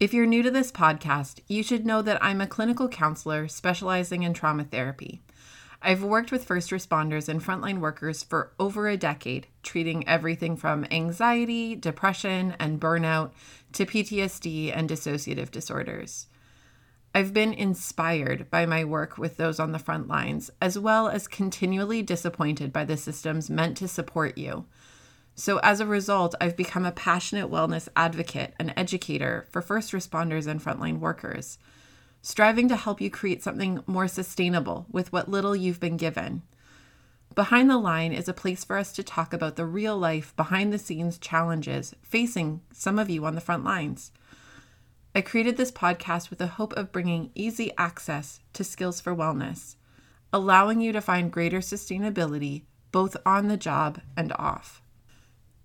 If you're new to this podcast, you should know that I'm a clinical counselor specializing in trauma therapy. I've worked with first responders and frontline workers for over a decade, treating everything from anxiety, depression, and burnout to PTSD and dissociative disorders. I've been inspired by my work with those on the front lines, as well as continually disappointed by the systems meant to support you. So as a result, I've become a passionate wellness advocate and educator for first responders and frontline workers, striving to help you create something more sustainable with what little you've been given. Behind the Line is a place for us to talk about the real-life, behind-the-scenes challenges facing some of you on the front lines. I created this podcast with the hope of bringing easy access to skills for wellness, allowing you to find greater sustainability both on the job and off.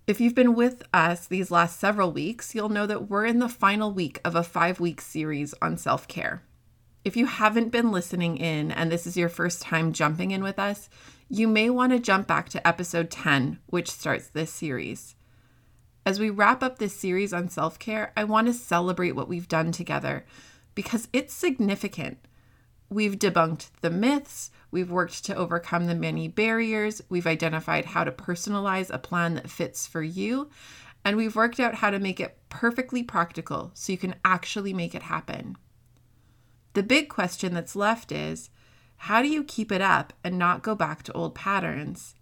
If you've been with us these last several weeks, you'll know that we're in the final week of a 5-week series on self-care. If you haven't been listening in and this is your first time jumping in with us, you may want to jump back to episode 10, which starts this series. As we wrap up this series on self-care, I want to celebrate what we've done together because it's significant. We've debunked the myths, we've worked to overcome the many barriers, we've identified how to personalize a plan that fits for you, and we've worked out how to make it perfectly practical so you can actually make it happen. The big question that's left is, how do you keep it up and not go back to old patterns?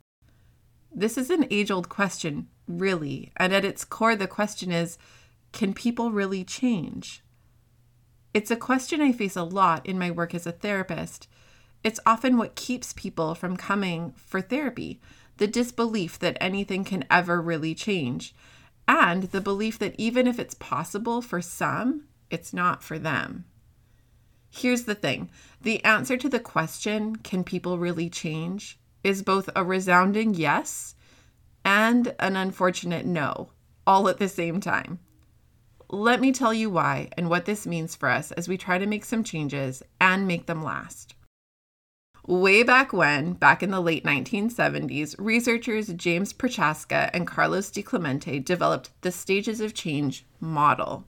This is an age-old question, really, and at its core the question is, can people really change? It's a question I face a lot in my work as a therapist. It's often what keeps people from coming for therapy, the disbelief that anything can ever really change, and the belief that even if it's possible for some, it's not for them. Here's the thing. The answer to the question, can people really change, is both a resounding yes and an unfortunate no, all at the same time. Let me tell you why and what this means for us as we try to make some changes and make them last. Way back when, back in the late 1970s, researchers James Prochaska and Carlos DiClemente developed the stages of change model.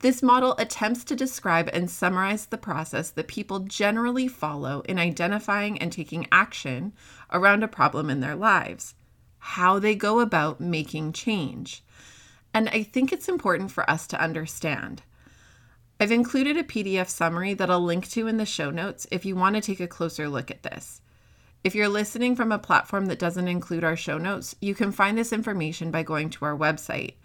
This model attempts to describe and summarize the process that people generally follow in identifying and taking action around a problem in their lives, how they go about making change. And I think it's important for us to understand. I've included a PDF summary that I'll link to in the show notes if you want to take a closer look at this. If you're listening from a platform that doesn't include our show notes, you can find this information by going to our website.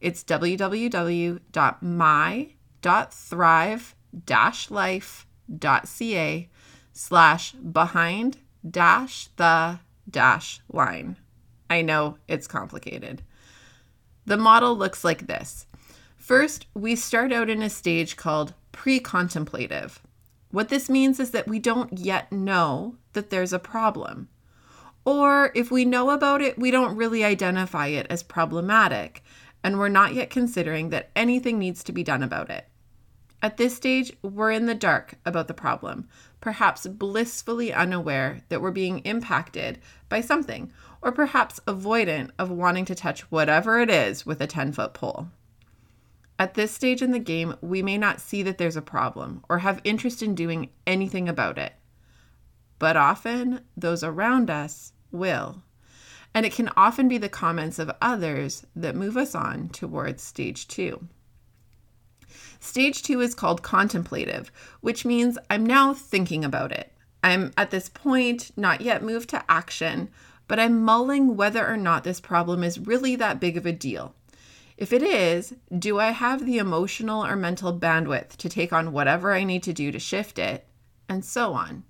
It's www.my.thrive-life.ca/behind-the-line. I know it's complicated. The model looks like this. First, we start out in a stage called pre-contemplative. What this means is that we don't yet know that there's a problem. Or if we know about it, we don't really identify it as problematic, and we're not yet considering that anything needs to be done about it. At this stage, we're in the dark about the problem, perhaps blissfully unaware that we're being impacted by something, or perhaps avoidant of wanting to touch whatever it is with a 10-foot pole. At this stage in the game, we may not see that there's a problem or have interest in doing anything about it, but often those around us will, and it can often be the comments of others that move us on towards stage 2. Stage 2 is called contemplative, which means I'm now thinking about it. I'm at this point not yet moved to action, but I'm mulling whether or not this problem is really that big of a deal. If it is, do I have the emotional or mental bandwidth to take on whatever I need to do to shift it, and so on.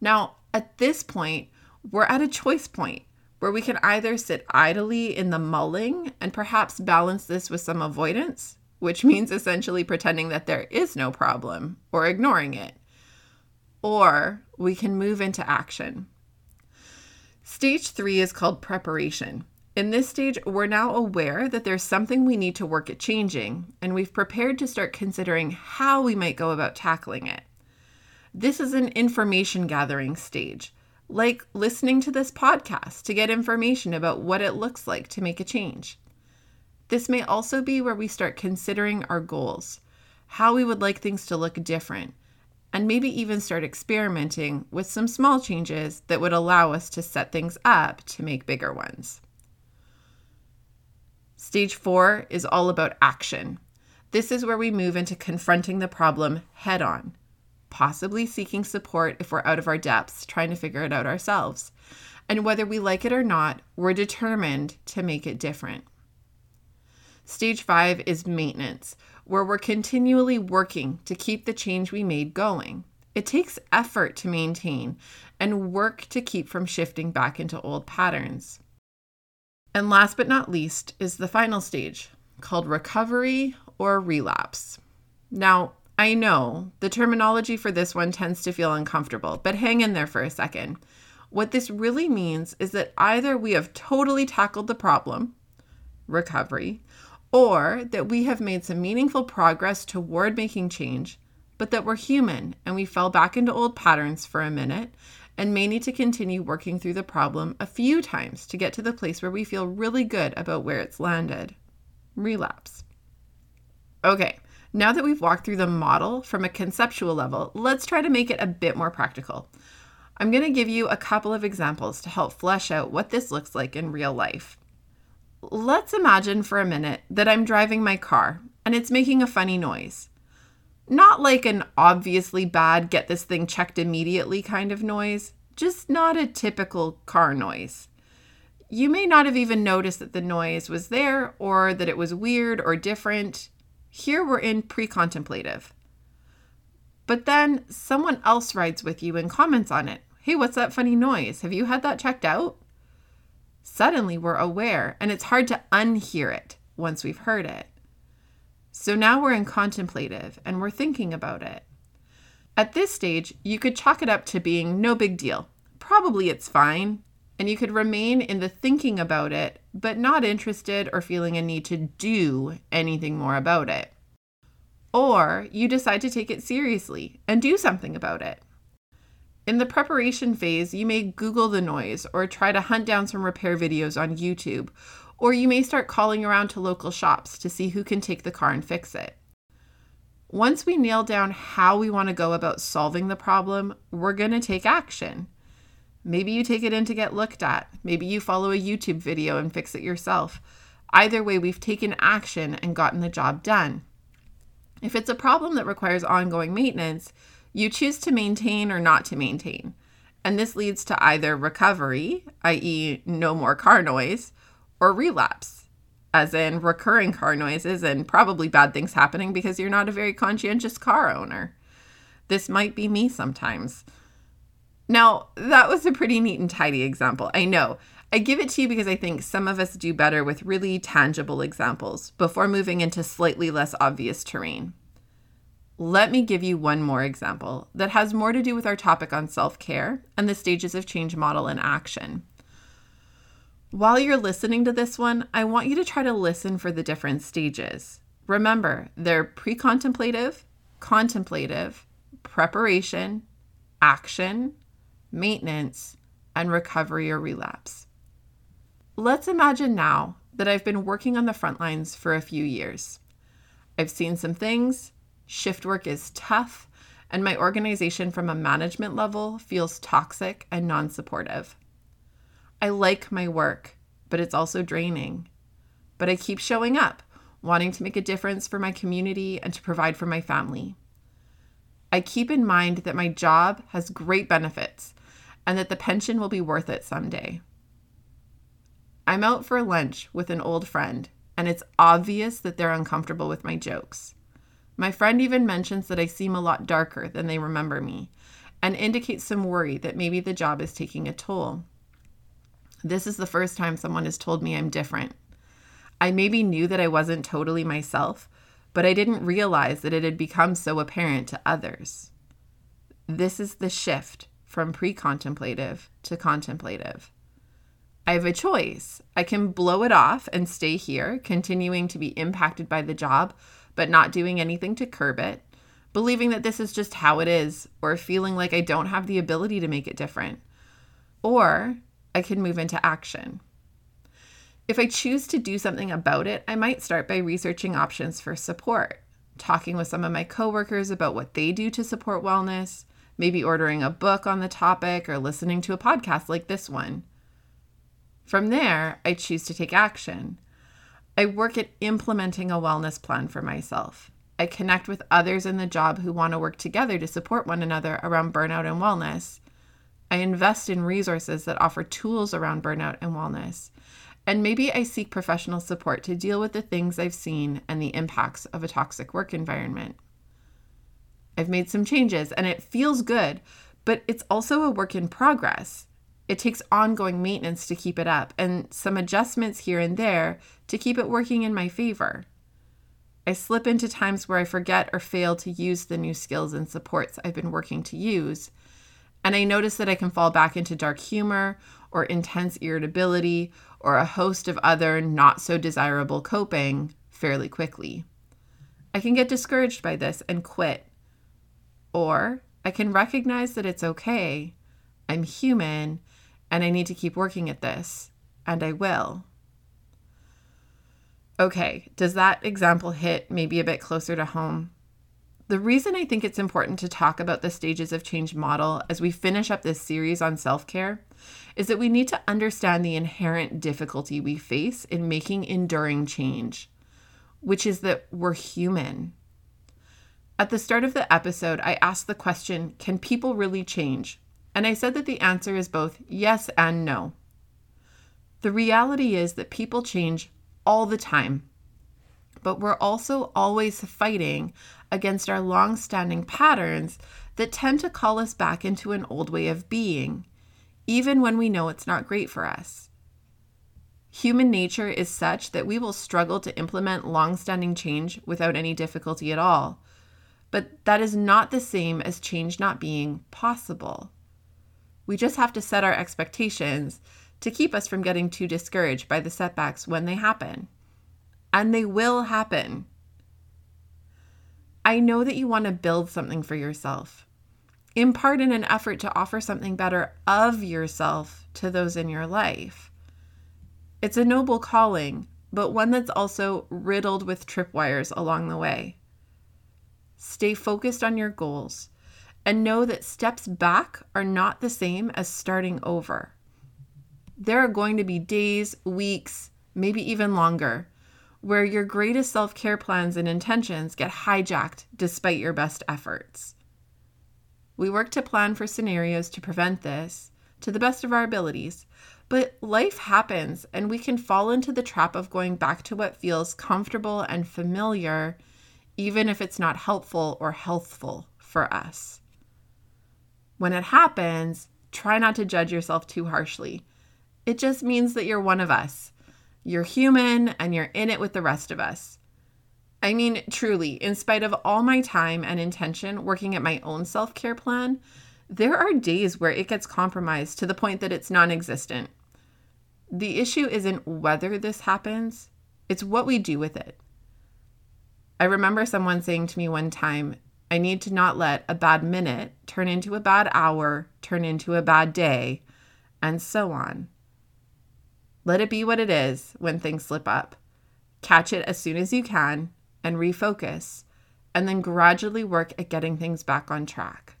Now, at this point, we're at a choice point where we can either sit idly in the mulling and perhaps balance this with some avoidance, which means essentially pretending that there is no problem or ignoring it. Or we can move into action. Stage 3 is called preparation. In this stage, we're now aware that there's something we need to work at changing, and we've prepared to start considering how we might go about tackling it. This is an information gathering stage, like listening to this podcast to get information about what it looks like to make a change. This may also be where we start considering our goals, how we would like things to look different, and maybe even start experimenting with some small changes that would allow us to set things up to make bigger ones. Stage 4 is all about action. This is where we move into confronting the problem head-on, possibly seeking support if we're out of our depths, trying to figure it out ourselves. And whether we like it or not, we're determined to make it different. Stage 5 is maintenance, where we're continually working to keep the change we made going. It takes effort to maintain and work to keep from shifting back into old patterns. And last but not least is the final stage, called recovery or relapse. Now, I know the terminology for this one tends to feel uncomfortable, but hang in there for a second. What this really means is that either we have totally tackled the problem, recovery, or that we have made some meaningful progress toward making change, but that we're human and we fell back into old patterns for a minute and may need to continue working through the problem a few times to get to the place where we feel really good about where it's landed. Relapse. Okay, now that we've walked through the model from a conceptual level, let's try to make it a bit more practical. I'm going to give you a couple of examples to help flesh out what this looks like in real life. Let's imagine for a minute that I'm driving my car and it's making a funny noise. Not like an obviously bad get this thing checked immediately kind of noise, just not a typical car noise. You may not have even noticed that the noise was there or that it was weird or different. Here we're in pre-contemplative. But then someone else rides with you and comments on it. Hey, what's that funny noise? Have you had that checked out? Suddenly we're aware and it's hard to unhear it once we've heard it. So now we're in contemplative and we're thinking about it. At this stage, you could chalk it up to being no big deal. Probably it's fine. And you could remain in the thinking about it, but not interested or feeling a need to do anything more about it. Or you decide to take it seriously and do something about it. In the preparation phase, you may Google the noise or try to hunt down some repair videos on YouTube. Or you may start calling around to local shops to see who can take the car and fix it. Once we nail down how we want to go about solving the problem, we're going to take action. Maybe you take it in to get looked at. Maybe you follow a YouTube video and fix it yourself. Either way, we've taken action and gotten the job done. If it's a problem that requires ongoing maintenance, you choose to maintain or not to maintain. And this leads to either recovery, i.e., no more car noise, or relapse, as in recurring car noises and probably bad things happening because you're not a very conscientious car owner. This might be me sometimes. Now, that was a pretty neat and tidy example. I know. I give it to you because I think some of us do better with really tangible examples before moving into slightly less obvious terrain. Let me give you one more example that has more to do with our topic on self-care and the stages of change model in action. While you're listening to this one, I want you to try to listen for the different stages. Remember, they're pre-contemplative, contemplative, preparation, action, maintenance, and recovery or relapse. Let's imagine now that I've been working on the front lines for a few years. I've seen some things, shift work is tough, and my organization from a management level feels toxic and non-supportive. I like my work, but it's also draining. But I keep showing up, wanting to make a difference for my community and to provide for my family. I keep in mind that my job has great benefits and that the pension will be worth it someday. I'm out for lunch with an old friend, and it's obvious that they're uncomfortable with my jokes. My friend even mentions that I seem a lot darker than they remember me and indicates some worry that maybe the job is taking a toll. This is the first time someone has told me I'm different. I maybe knew that I wasn't totally myself, but I didn't realize that it had become so apparent to others. This is the shift from pre-contemplative to contemplative. I have a choice. I can blow it off and stay here, continuing to be impacted by the job, but not doing anything to curb it, believing that this is just how it is, or feeling like I don't have the ability to make it different. Or I can move into action. If I choose to do something about it, I might start by researching options for support, talking with some of my coworkers about what they do to support wellness, maybe ordering a book on the topic or listening to a podcast like this one. From there, I choose to take action. I work at implementing a wellness plan for myself. I connect with others in the job who want to work together to support one another around burnout and wellness. I invest in resources that offer tools around burnout and wellness. And maybe I seek professional support to deal with the things I've seen and the impacts of a toxic work environment. I've made some changes and it feels good, but it's also a work in progress. It takes ongoing maintenance to keep it up and some adjustments here and there to keep it working in my favor. I slip into times where I forget or fail to use the new skills and supports I've been working to use, and I notice that I can fall back into dark humor or intense irritability or a host of other not-so-desirable coping fairly quickly. I can get discouraged by this and quit. Or I can recognize that it's okay, I'm human, and I need to keep working at this, and I will. Okay, does that example hit maybe a bit closer to home? The reason I think it's important to talk about the stages of change model as we finish up this series on self-care is that we need to understand the inherent difficulty we face in making enduring change, which is that we're human. At the start of the episode, I asked the question, can people really change? And I said that the answer is both yes and no. The reality is that people change all the time, but we're also always fighting against our long-standing patterns that tend to call us back into an old way of being, even when we know it's not great for us. Human nature is such that we will struggle to implement long-standing change without any difficulty at all, but that is not the same as change not being possible. We just have to set our expectations to keep us from getting too discouraged by the setbacks when they happen. And they will happen. I know that you want to build something for yourself. Impart in an effort to offer something better of yourself to those in your life. It's a noble calling, but one that's also riddled with tripwires along the way. Stay focused on your goals and know that steps back are not the same as starting over. There are going to be days, weeks, maybe even longer, where your greatest self-care plans and intentions get hijacked despite your best efforts. We work to plan for scenarios to prevent this to the best of our abilities, but life happens and we can fall into the trap of going back to what feels comfortable and familiar, even if it's not helpful or healthful for us. When it happens, try not to judge yourself too harshly. It just means that you're one of us. You're human and you're in it with the rest of us. I mean, truly, in spite of all my time and intention working at my own self-care plan, there are days where it gets compromised to the point that it's non-existent. The issue isn't whether this happens, it's what we do with it. I remember someone saying to me one time, I need to not let a bad minute turn into a bad hour, turn into a bad day, and so on. Let it be what it is when things slip up. Catch it as soon as you can and refocus, and then gradually work at getting things back on track.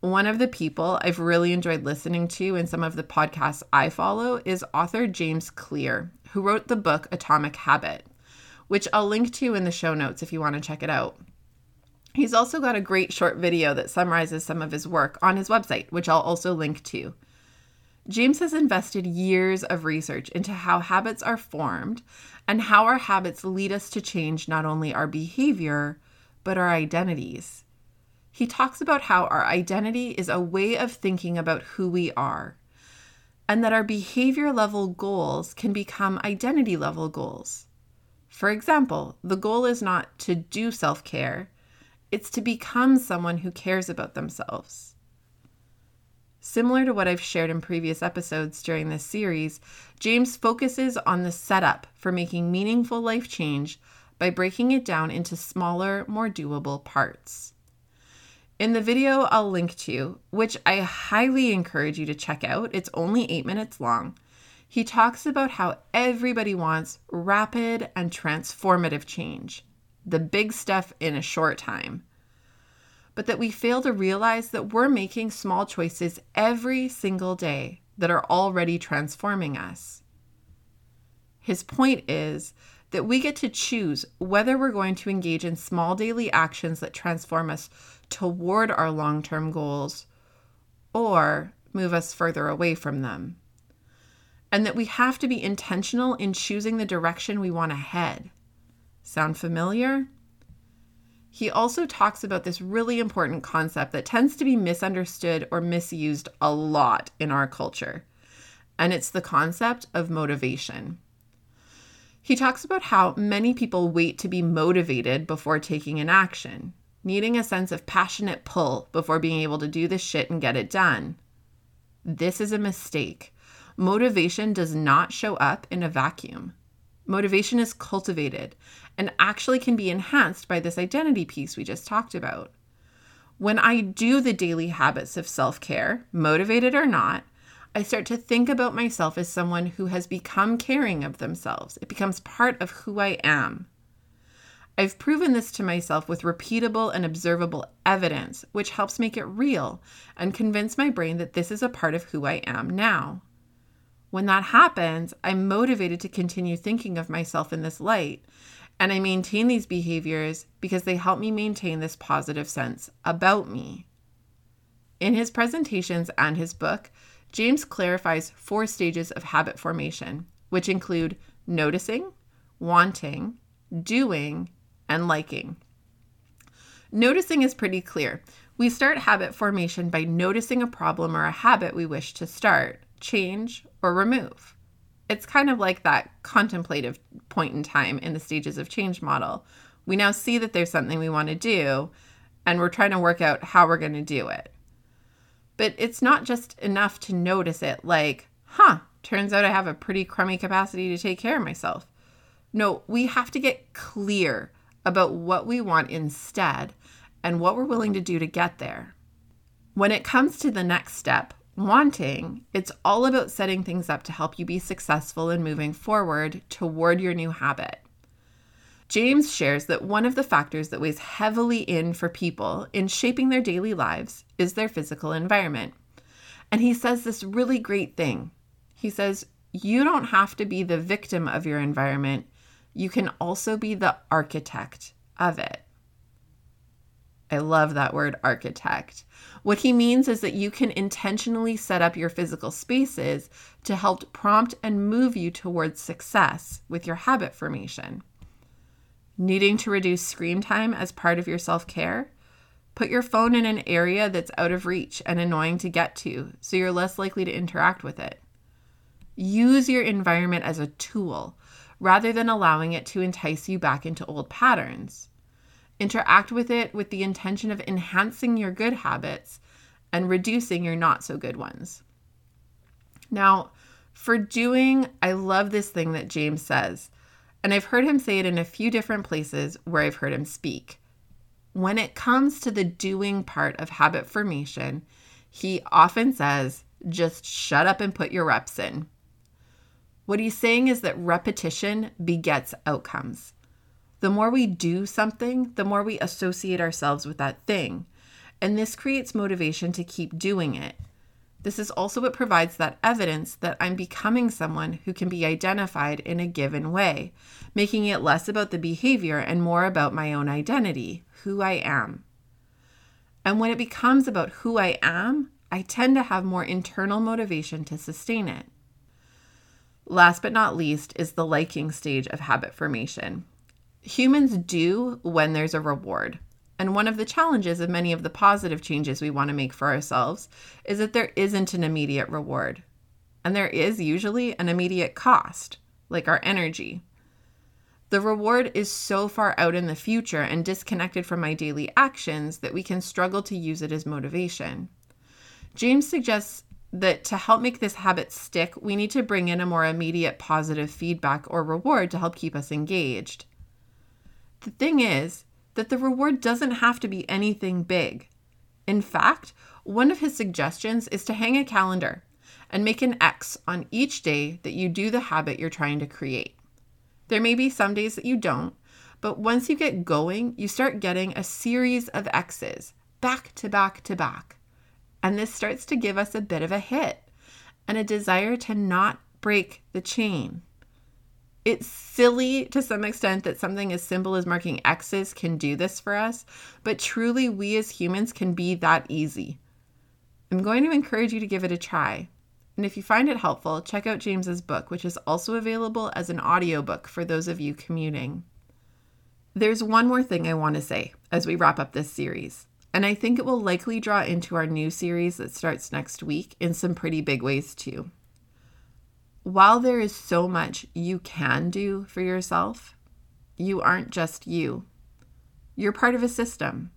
One of the people I've really enjoyed listening to in some of the podcasts I follow is author James Clear, who wrote the book Atomic Habits, which I'll link to in the show notes if you want to check it out. He's also got a great short video that summarizes some of his work on his website, which I'll also link to. James has invested years of research into how habits are formed and how our habits lead us to change not only our behavior, but our identities. He talks about how our identity is a way of thinking about who we are, and that our behavior level goals can become identity level goals. For example, the goal is not to do self-care. It's to become someone who cares about themselves. Similar to what I've shared in previous episodes during this series, James focuses on the setup for making meaningful life change by breaking it down into smaller, more doable parts. In the video I'll link to, which I highly encourage you to check out, it's only 8 minutes long, he talks about how everybody wants rapid and transformative change, the big stuff in a short time, but that we fail to realize that we're making small choices every single day that are already transforming us. His point is that we get to choose whether we're going to engage in small daily actions that transform us toward our long-term goals or move us further away from them, and that we have to be intentional in choosing the direction we want to head. Sound familiar? He also talks about this really important concept that tends to be misunderstood or misused a lot in our culture, and it's the concept of motivation. He talks about how many people wait to be motivated before taking an action, needing a sense of passionate pull before being able to do the shit and get it done. This is a mistake. Motivation does not show up in a vacuum. Motivation is cultivated and actually can be enhanced by this identity piece we just talked about. When I do the daily habits of self-care, motivated or not, I start to think about myself as someone who has become caring of themselves. It becomes part of who I am. I've proven this to myself with repeatable and observable evidence, which helps make it real and convince my brain that this is a part of who I am now. When that happens, I'm motivated to continue thinking of myself in this light, and I maintain these behaviors because they help me maintain this positive sense about me. In his presentations and his book, James clarifies 4 stages of habit formation, which include noticing, wanting, doing, and liking. Noticing is pretty clear. We start habit formation by noticing a problem or a habit we wish to start, change, or remove. It's kind of like that contemplative point in time in the stages of change model. We now see that there's something we want to do, and we're trying to work out how we're going to do it. But it's not just enough to notice it like, turns out I have a pretty crummy capacity to take care of myself. No, we have to get clear about what we want instead and what we're willing to do to get there. When it comes to the next step, wanting, it's all about setting things up to help you be successful in moving forward toward your new habit. James shares that one of the factors that weighs heavily in for people in shaping their daily lives is their physical environment. And he says this really great thing. He says, you don't have to be the victim of your environment. You can also be the architect of it. I love that word, architect. What he means is that you can intentionally set up your physical spaces to help prompt and move you towards success with your habit formation. Needing to reduce screen time as part of your self-care? Put your phone in an area that's out of reach and annoying to get to, so you're less likely to interact with it. Use your environment as a tool, rather than allowing it to entice you back into old patterns. Interact with it with the intention of enhancing your good habits and reducing your not-so-good ones. Now, for doing, I love this thing that James says, and I've heard him say it in a few different places where I've heard him speak. When it comes to the doing part of habit formation, he often says, just shut up and put your reps in. What he's saying is that repetition begets outcomes. The more we do something, the more we associate ourselves with that thing. And this creates motivation to keep doing it. This is also what provides that evidence that I'm becoming someone who can be identified in a given way, making it less about the behavior and more about my own identity, who I am. And when it becomes about who I am, I tend to have more internal motivation to sustain it. Last but not least is the liking stage of habit formation. Humans do when there's a reward. And one of the challenges of many of the positive changes we want to make for ourselves is that there isn't an immediate reward. And there is usually an immediate cost, like our energy. The reward is so far out in the future and disconnected from my daily actions that we can struggle to use it as motivation. James suggests that to help make this habit stick, we need to bring in a more immediate positive feedback or reward to help keep us engaged. The thing is that the reward doesn't have to be anything big. In fact, one of his suggestions is to hang a calendar and make an X on each day that you do the habit you're trying to create. There may be some days that you don't, but once you get going, you start getting a series of X's back to back to back. And this starts to give us a bit of a hit and a desire to not break the chain. It's silly to some extent that something as simple as marking X's can do this for us, but truly we as humans can be that easy. I'm going to encourage you to give it a try. And if you find it helpful, check out James's book, which is also available as an audiobook for those of you commuting. There's one more thing I want to say as we wrap up this series. And I think it will likely draw into our new series that starts next week in some pretty big ways too. While there is so much you can do for yourself, you aren't just you. You're part of a system.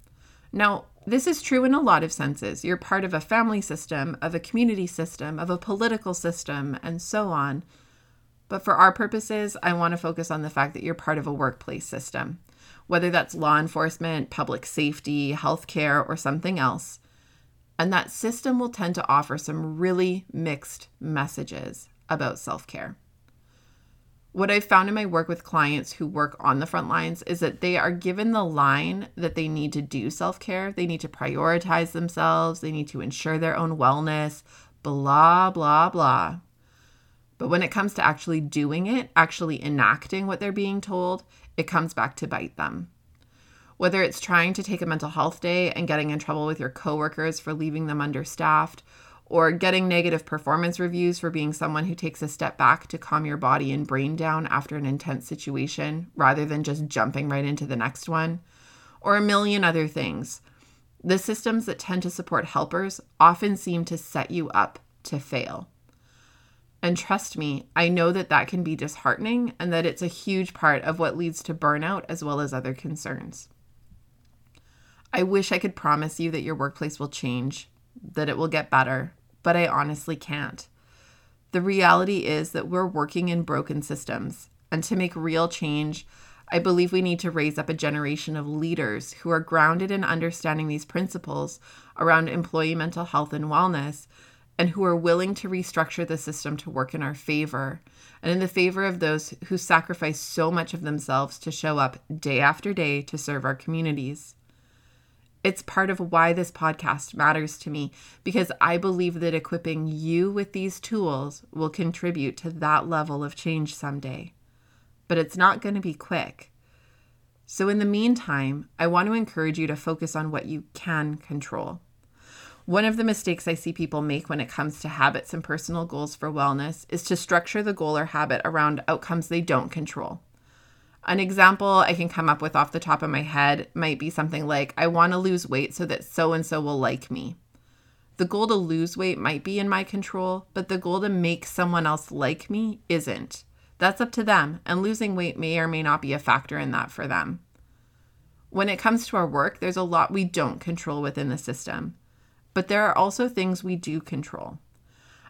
Now, this is true in a lot of senses. You're part of a family system, of a community system, of a political system, and so on. But for our purposes, I want to focus on the fact that you're part of a workplace system, whether that's law enforcement, public safety, healthcare, or something else. And that system will tend to offer some really mixed messages about self-care. What I've found in my work with clients who work on the front lines is that they are given the line that they need to do self-care. They need to prioritize themselves. They need to ensure their own wellness, blah, blah, blah. But when it comes to actually doing it, actually enacting what they're being told, it comes back to bite them. Whether it's trying to take a mental health day and getting in trouble with your coworkers for leaving them understaffed, or getting negative performance reviews for being someone who takes a step back to calm your body and brain down after an intense situation rather than just jumping right into the next one, or a million other things. The systems that tend to support helpers often seem to set you up to fail. And trust me, I know that that can be disheartening and that it's a huge part of what leads to burnout as well as other concerns. I wish I could promise you that your workplace will change, that it will get better, but I honestly can't. The reality is that we're working in broken systems, and to make real change, I believe we need to raise up a generation of leaders who are grounded in understanding these principles around employee mental health and wellness, and who are willing to restructure the system to work in our favor, and in the favor of those who sacrifice so much of themselves to show up day after day to serve our communities. It's part of why this podcast matters to me, because I believe that equipping you with these tools will contribute to that level of change someday. But it's not going to be quick. So in the meantime, I want to encourage you to focus on what you can control. One of the mistakes I see people make when it comes to habits and personal goals for wellness is to structure the goal or habit around outcomes they don't control. An example I can come up with off the top of my head might be something like, I want to lose weight so that so-and-so will like me. The goal to lose weight might be in my control, but the goal to make someone else like me isn't. That's up to them, and losing weight may or may not be a factor in that for them. When it comes to our work, there's a lot we don't control within the system. But there are also things we do control.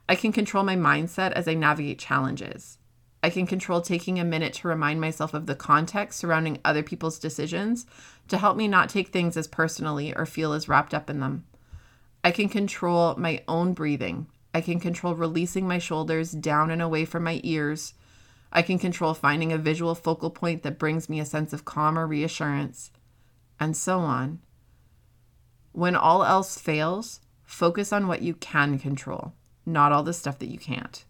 I can control my mindset as I navigate challenges. I can control taking a minute to remind myself of the context surrounding other people's decisions to help me not take things as personally or feel as wrapped up in them. I can control my own breathing. I can control releasing my shoulders down and away from my ears. I can control finding a visual focal point that brings me a sense of calm or reassurance, and so on. When all else fails, focus on what you can control, not all the stuff that you can't.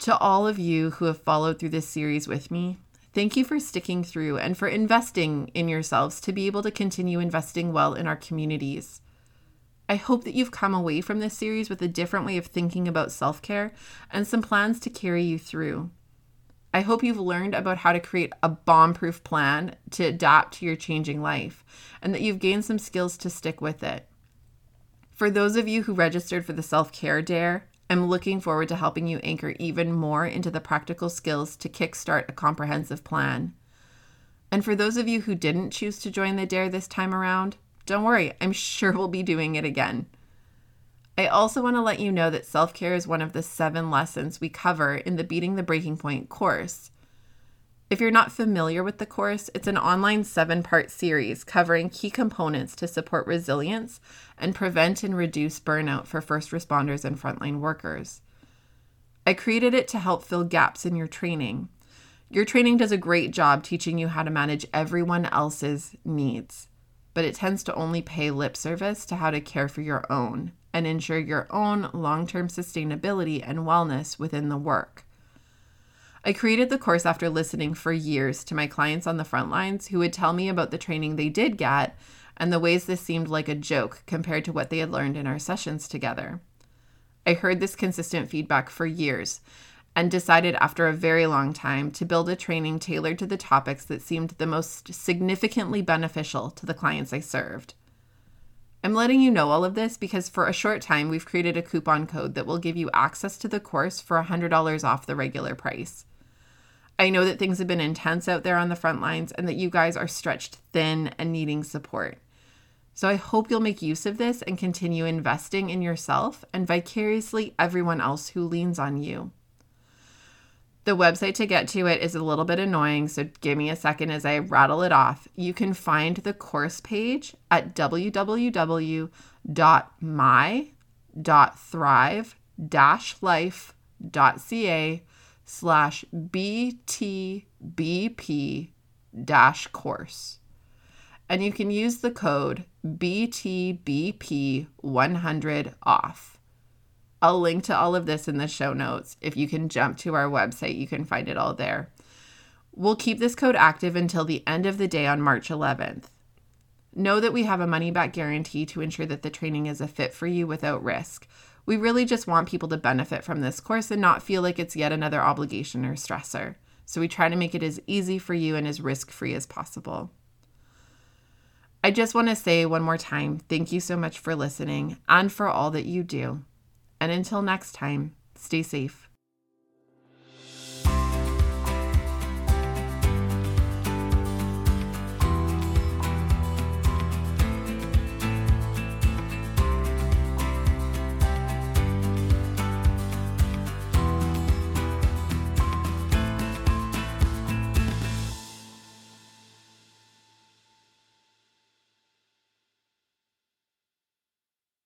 To all of you who have followed through this series with me, thank you for sticking through and for investing in yourselves to be able to continue investing well in our communities. I hope that you've come away from this series with a different way of thinking about self-care and some plans to carry you through. I hope you've learned about how to create a bomb-proof plan to adapt to your changing life, and that you've gained some skills to stick with it. For those of you who registered for the Self-Care Dare, I'm looking forward to helping you anchor even more into the practical skills to kickstart a comprehensive plan. And for those of you who didn't choose to join the Dare this time around, don't worry, I'm sure we'll be doing it again. I also want to let you know that self-care is one of the 7 lessons we cover in the Beating the Breaking Point course. If you're not familiar with the course, it's an online 7-part series covering key components to support resilience and prevent and reduce burnout for first responders and frontline workers. I created it to help fill gaps in your training. Your training does a great job teaching you how to manage everyone else's needs, but it tends to only pay lip service to how to care for your own and ensure your own long-term sustainability and wellness within the work. I created the course after listening for years to my clients on the front lines who would tell me about the training they did get and the ways this seemed like a joke compared to what they had learned in our sessions together. I heard this consistent feedback for years and decided after a very long time to build a training tailored to the topics that seemed the most significantly beneficial to the clients I served. I'm letting you know all of this because for a short time, we've created a coupon code that will give you access to the course for $100 off the regular price. I know that things have been intense out there on the front lines and that you guys are stretched thin and needing support. So I hope you'll make use of this and continue investing in yourself and vicariously everyone else who leans on you. The website to get to it is a little bit annoying, so give me a second as I rattle it off. You can find the course page at www.my.thrive-life.ca/btbp-course. And you can use the code BTBP100 off. I'll link to all of this in the show notes. If you can jump to our website, you can find it all there. We'll keep this code active until the end of the day on March 11th. Know that we have a money-back guarantee to ensure that the training is a fit for you without risk. We really just want people to benefit from this course and not feel like it's yet another obligation or stressor. So we try to make it as easy for you and as risk-free as possible. I just want to say one more time, thank you so much for listening and for all that you do. And until next time, stay safe.